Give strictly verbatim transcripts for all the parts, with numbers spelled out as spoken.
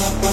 For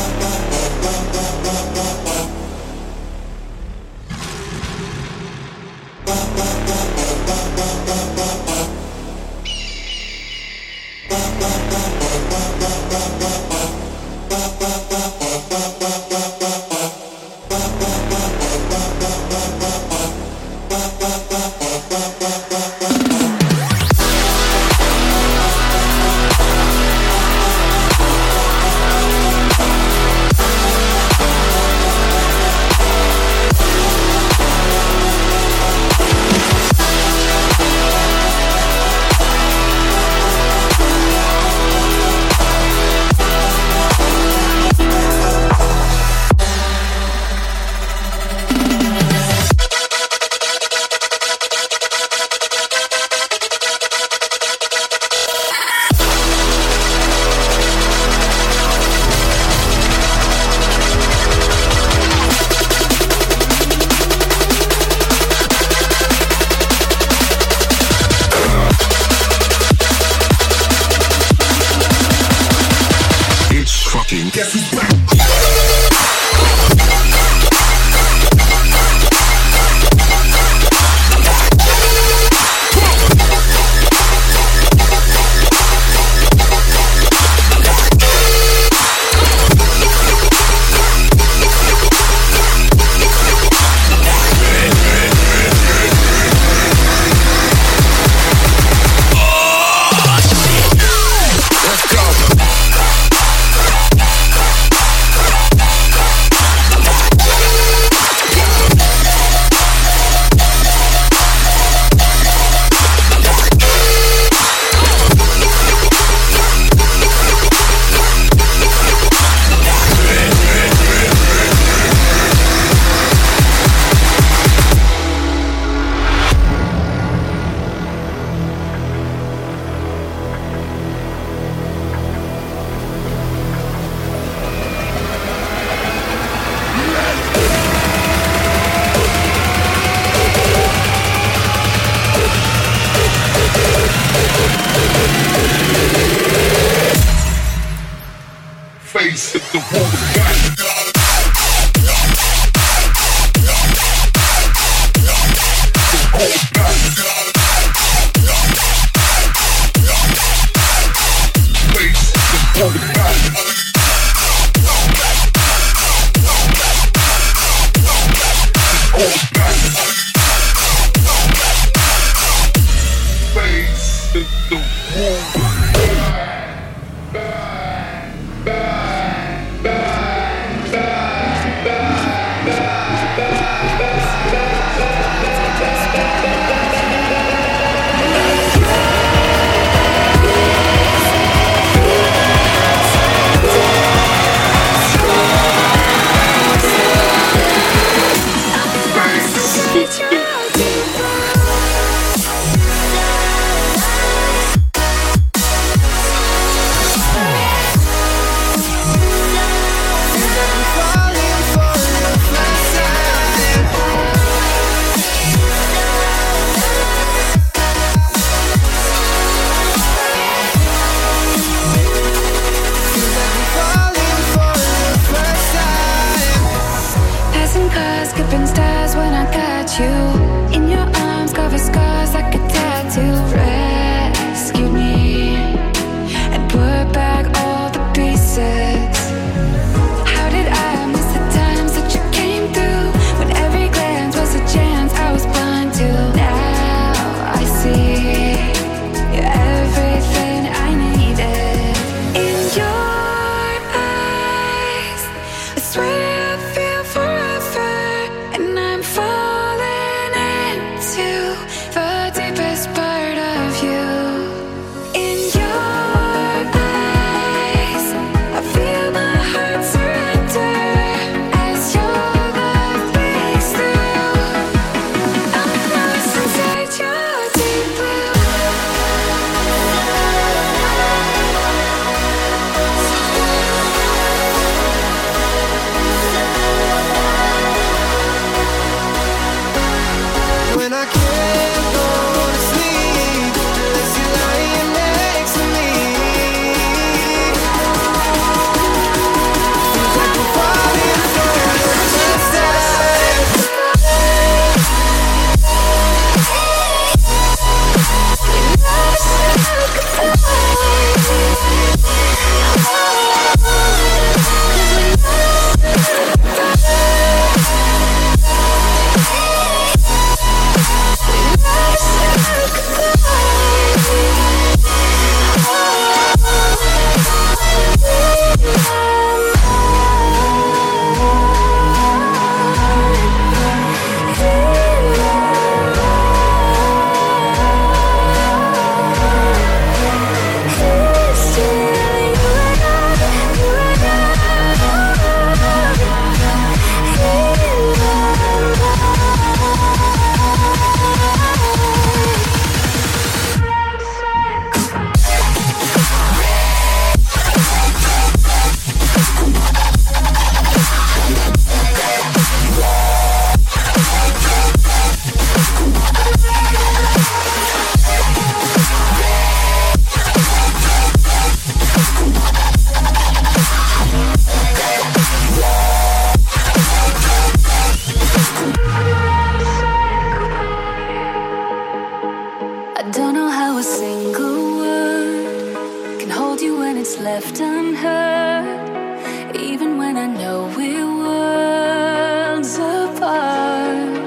what's left unheard, even when I know we're worlds apart.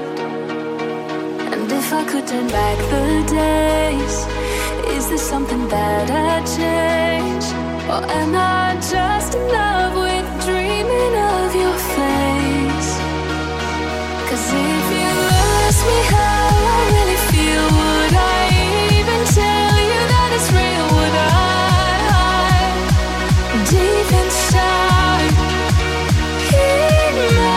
And if I could turn back the days, is there something that I'd change? Or am I just in love with dreaming of your face? 'Cause if you ask me how I really feel, would I even tell you that it's real? Would I hide deep inside in my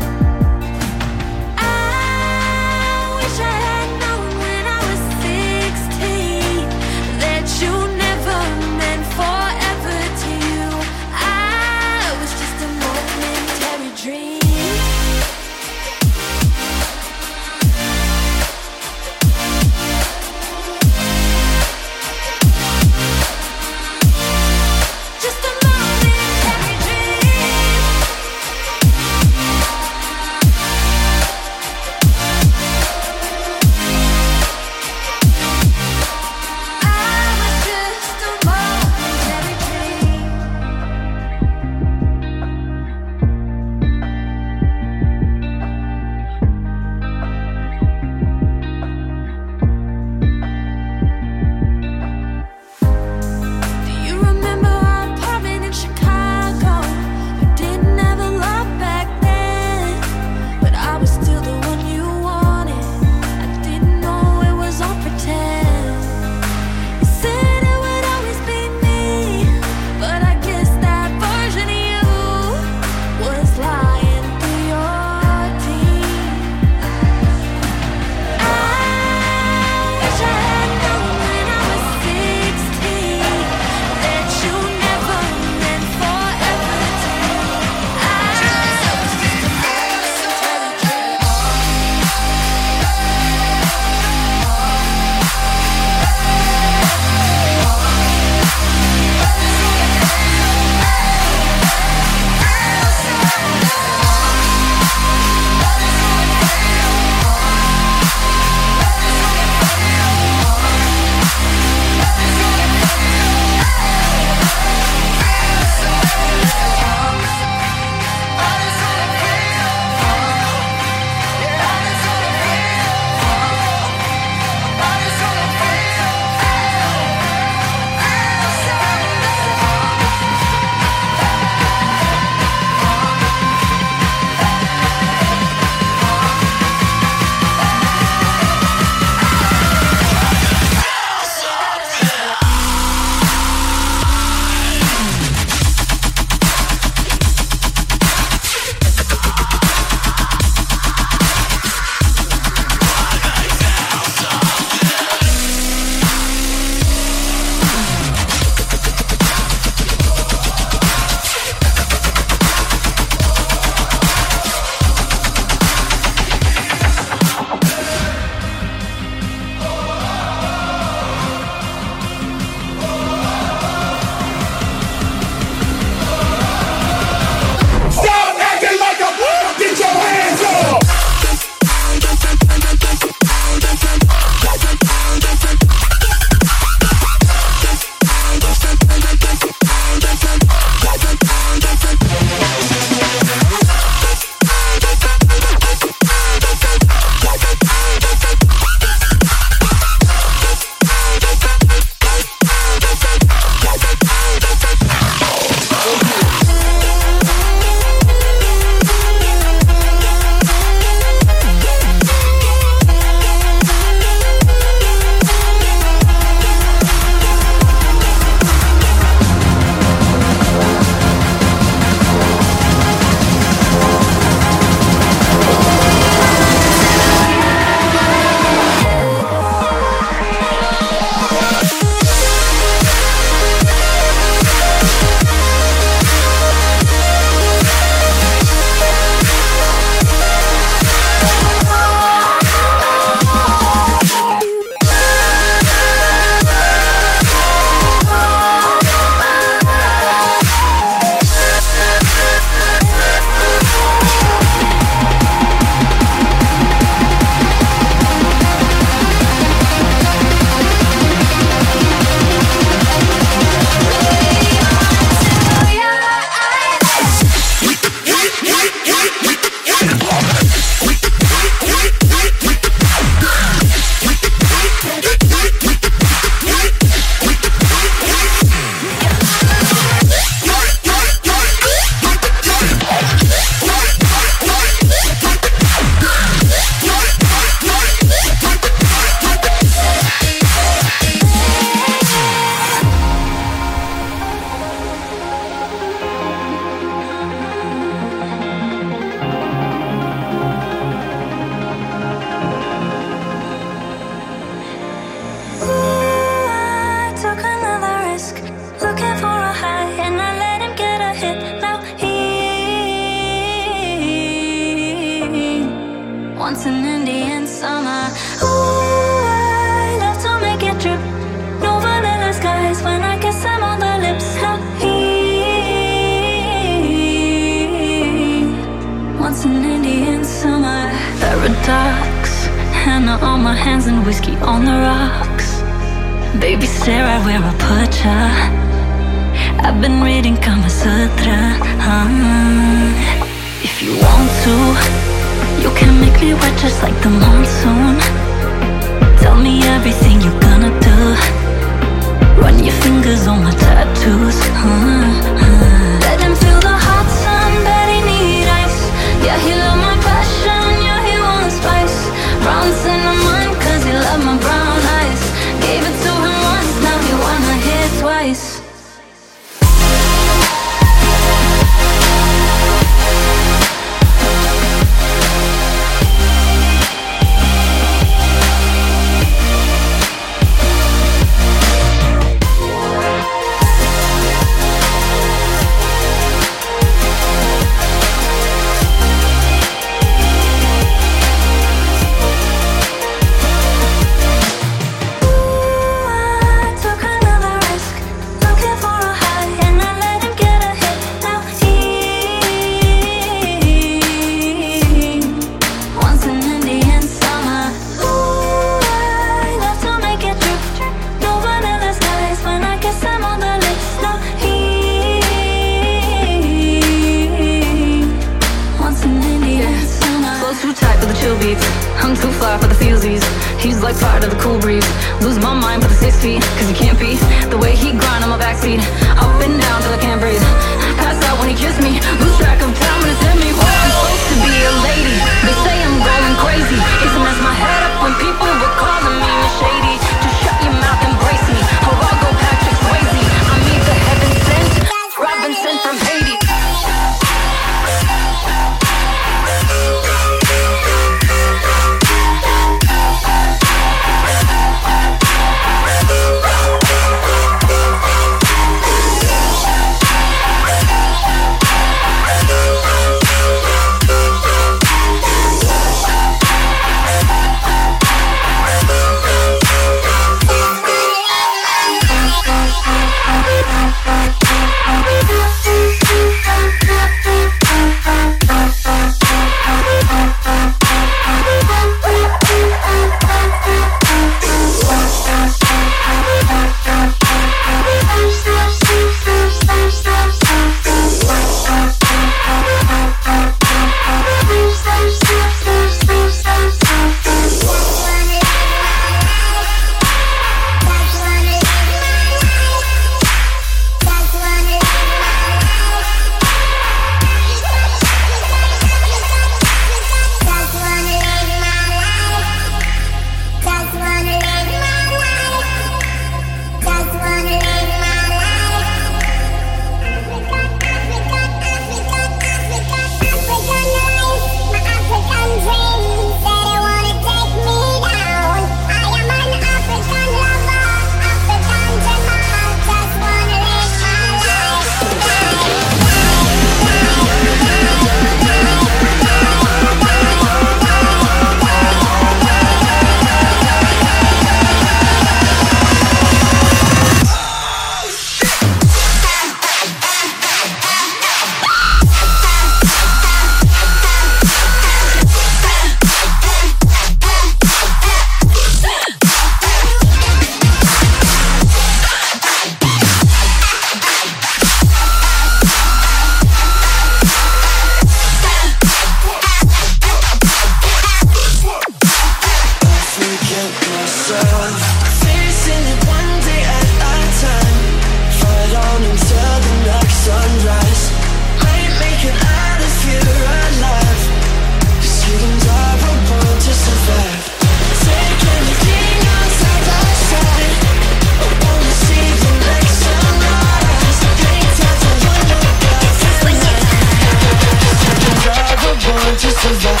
born to survive.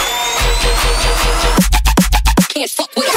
Can't fuck with us.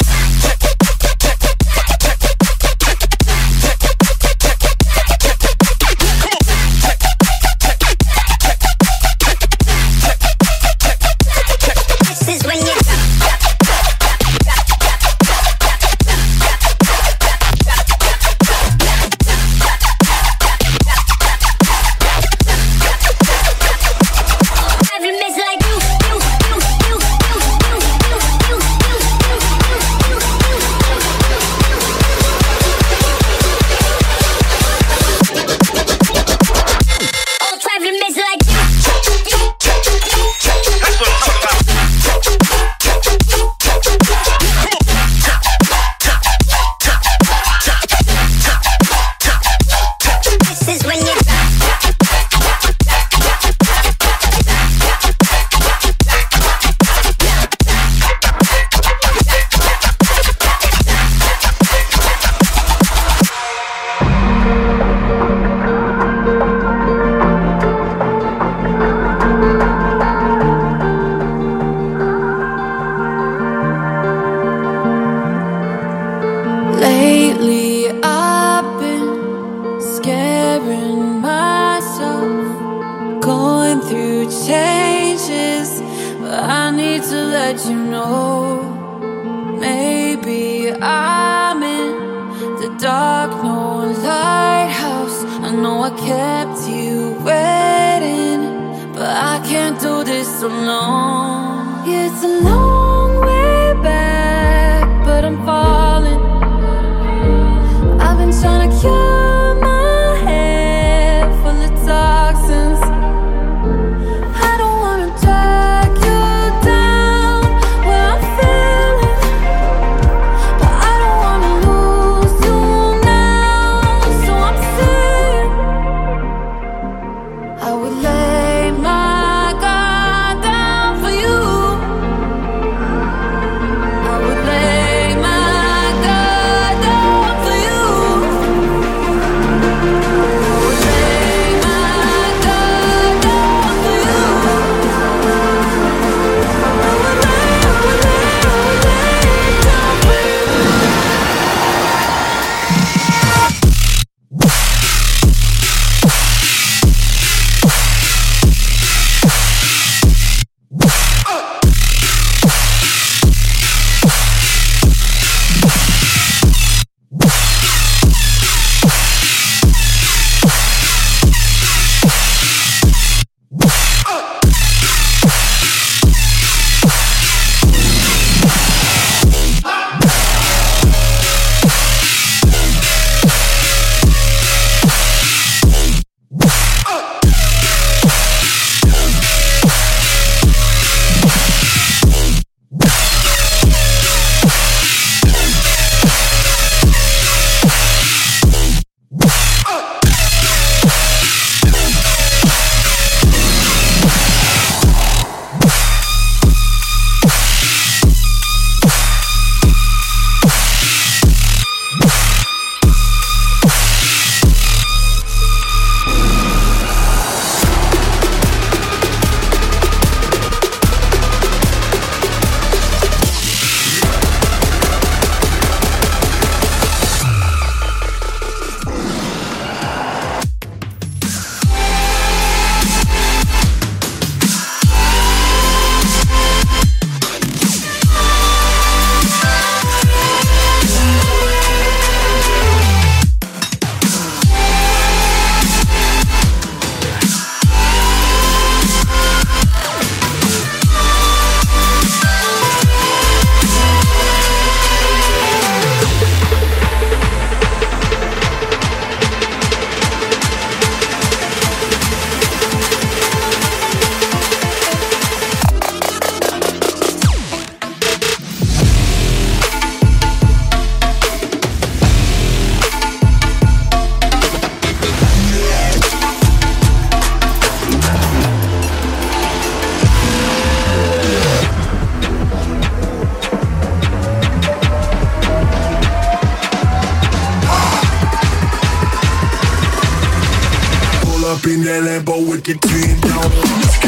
Up in that Lambo with the dream, let's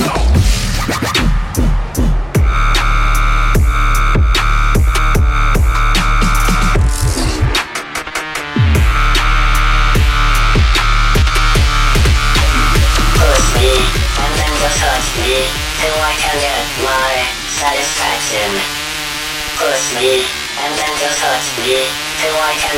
go. in. Push me, and then just touch me, till I can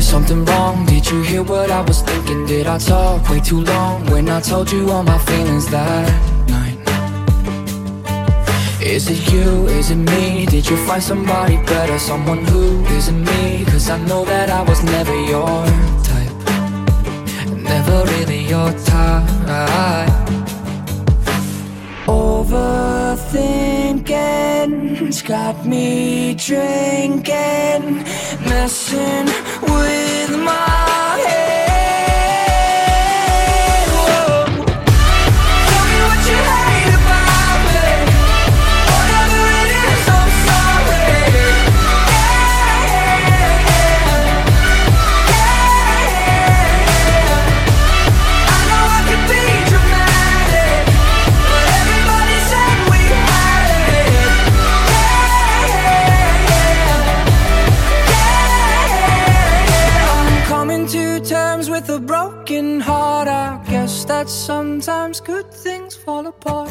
something wrong. Did you hear what I was thinking? Did I talk way too long when I told you all my feelings that night? Is it you? Is it me? Did you find somebody better? Someone who isn't me? Cause I know that I was never your type. Never really your type. Overthinking's got me drinking, messing with my head. That sometimes good things fall apart.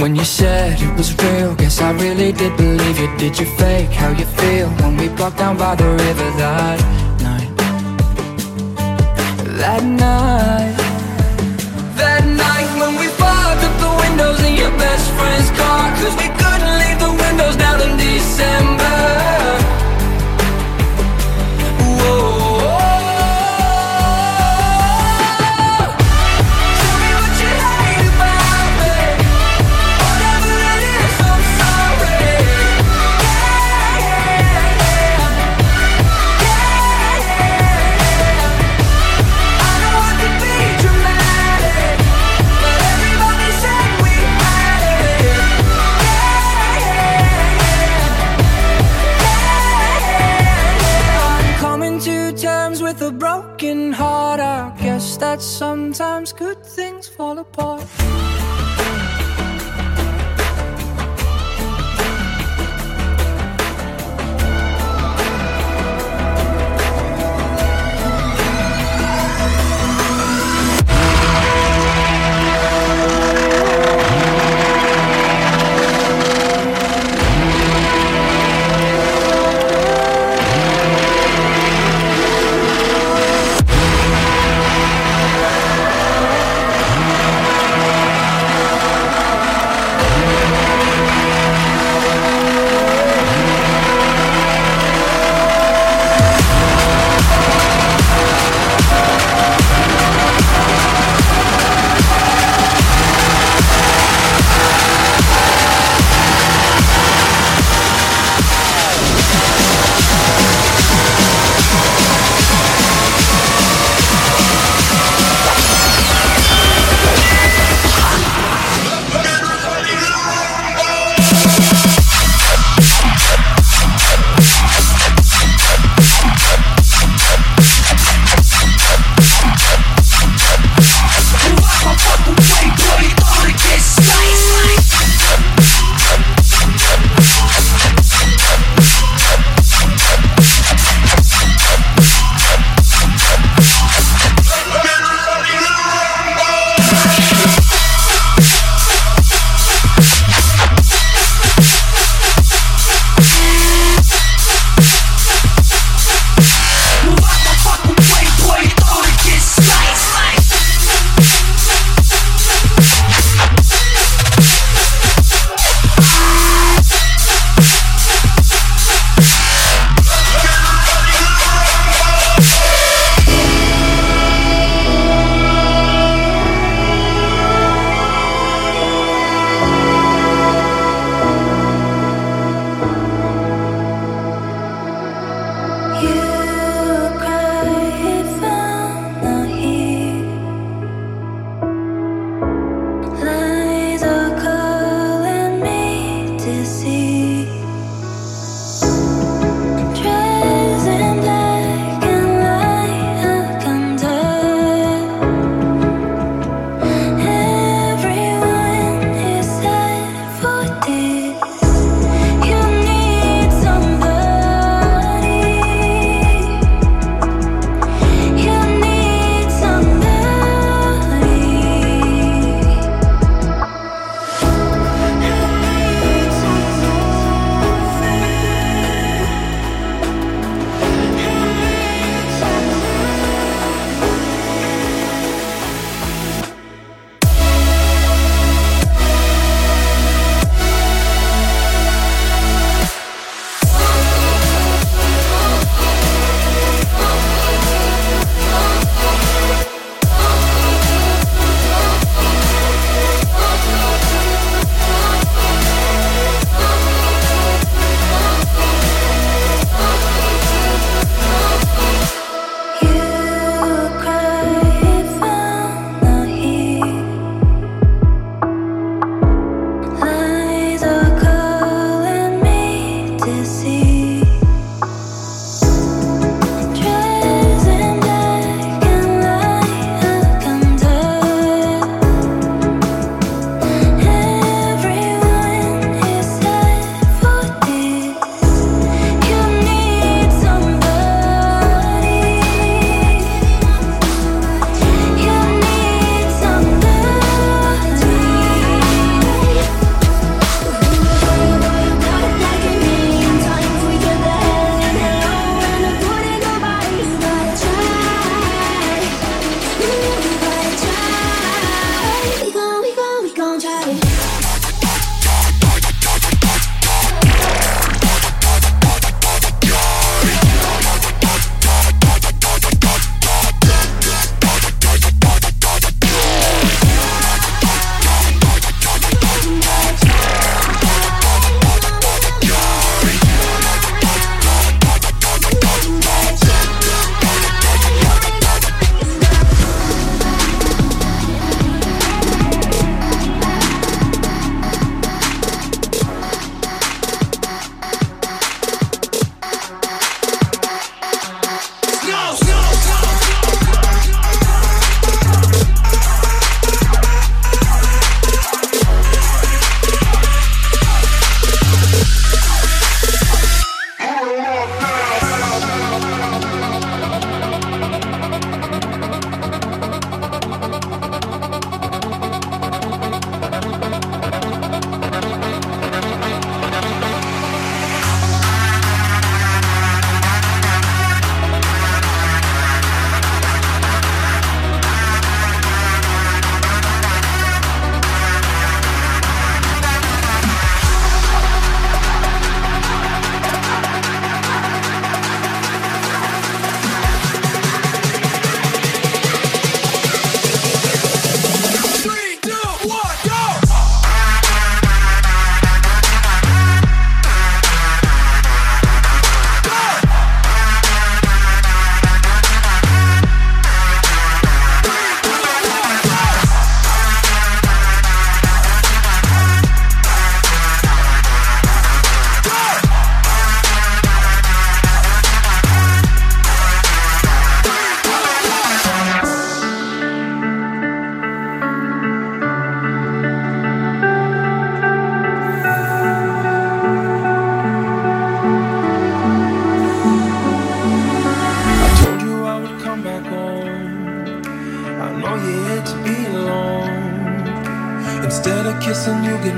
When you said it was real, guess I really did believe you. Did you fake how you feel when we walked down by the river that night? That night, that night when we fogged up the windows in your best friend's car, cause we couldn't leave the windows down in December. That sometimes good things fall apart.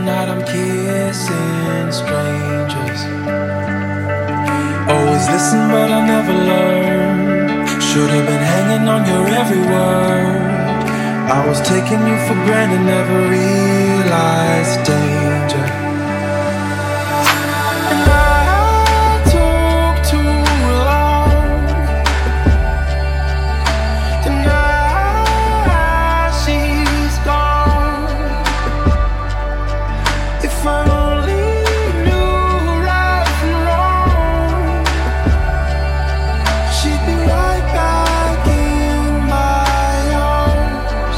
night I'm kissing strangers. Always listen, but I never learned. Should have been hanging on your every word. I was taking you for granted, never realized danger. And I took too long. And now she's gone. If I only knew right from wrong, she'd be right back in my arms.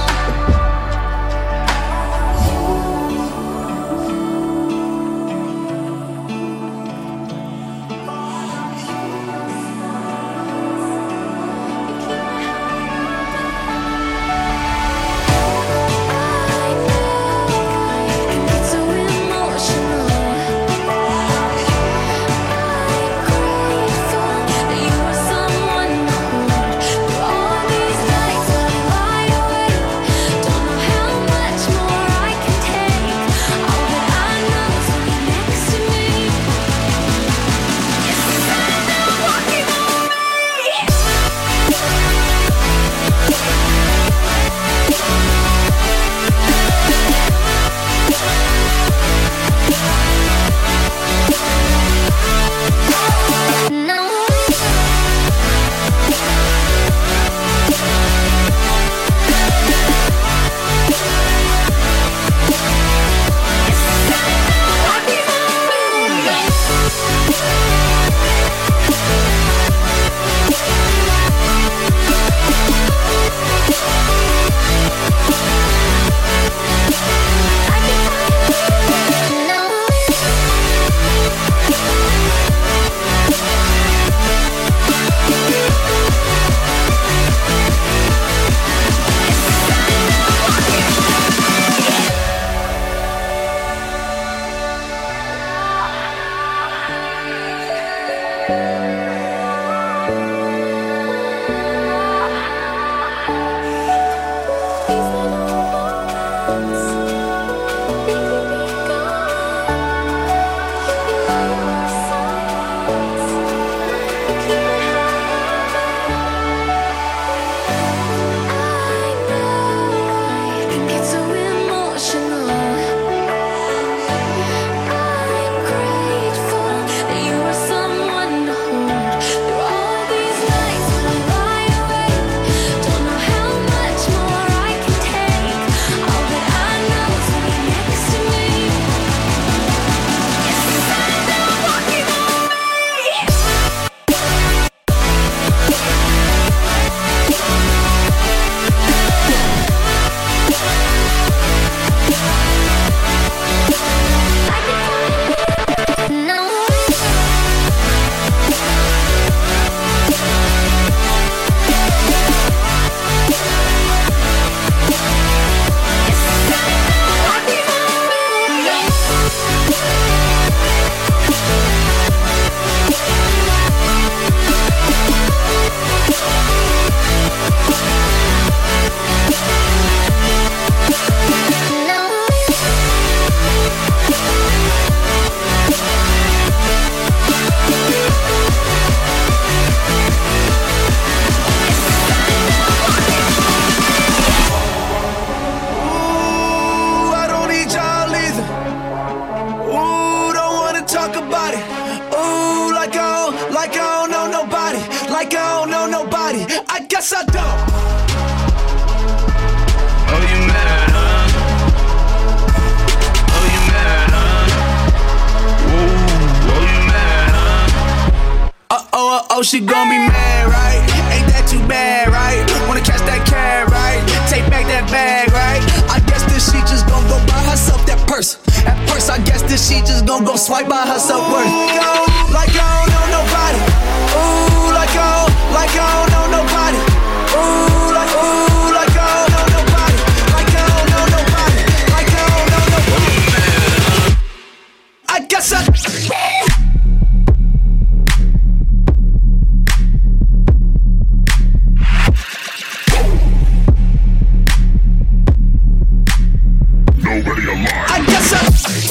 She gon' be mad, right? Ain't that too bad, right? Wanna catch that cat, right? Take back that bag, right? I guess that she just gon' go buy herself that purse. That purse, I guess that she just gon' go swipe by herself worth. Ooh, go, like I don't know nobody. Ooh, like I don't, like I don't know nobody. Ooh, like, ooh, like I don't know nobody. Like I don't know nobody. Like I don't know nobody. I guess I... I guess I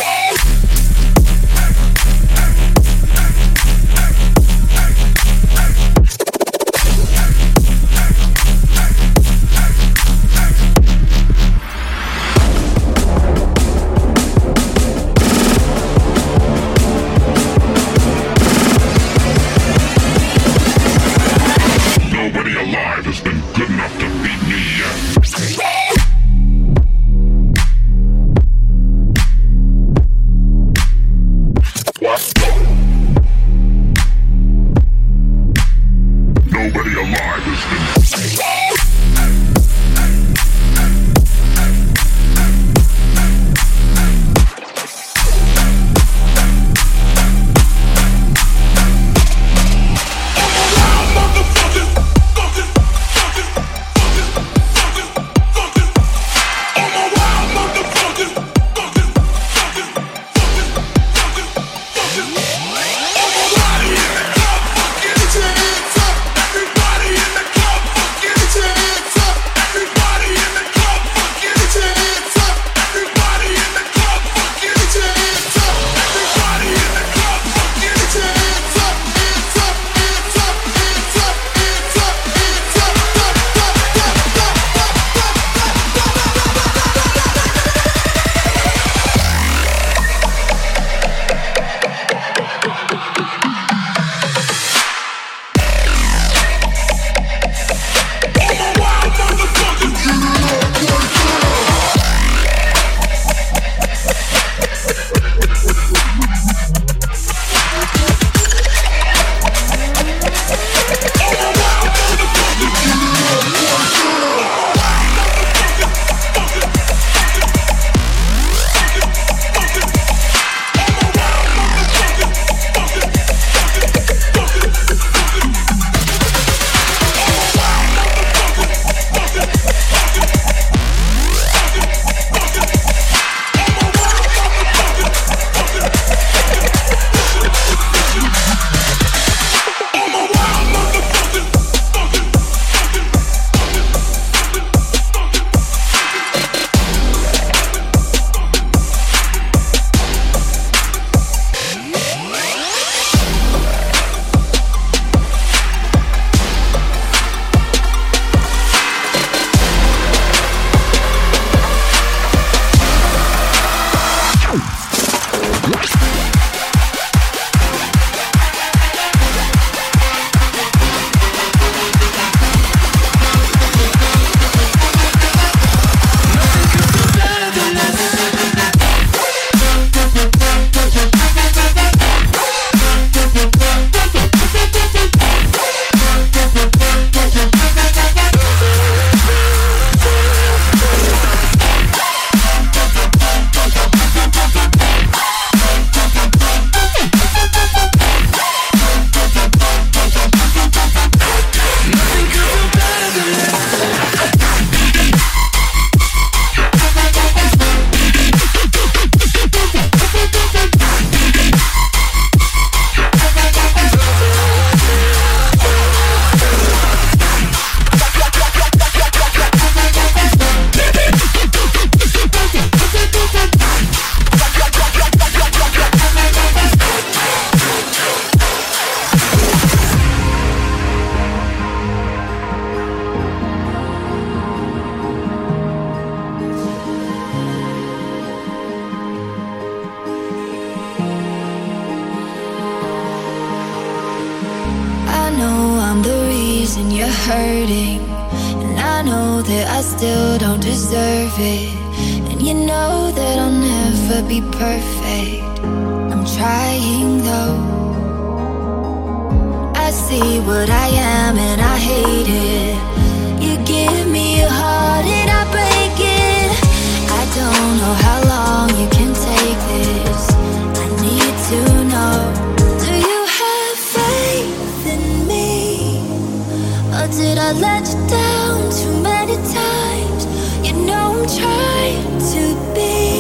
Let you down too many times. You know I'm trying to be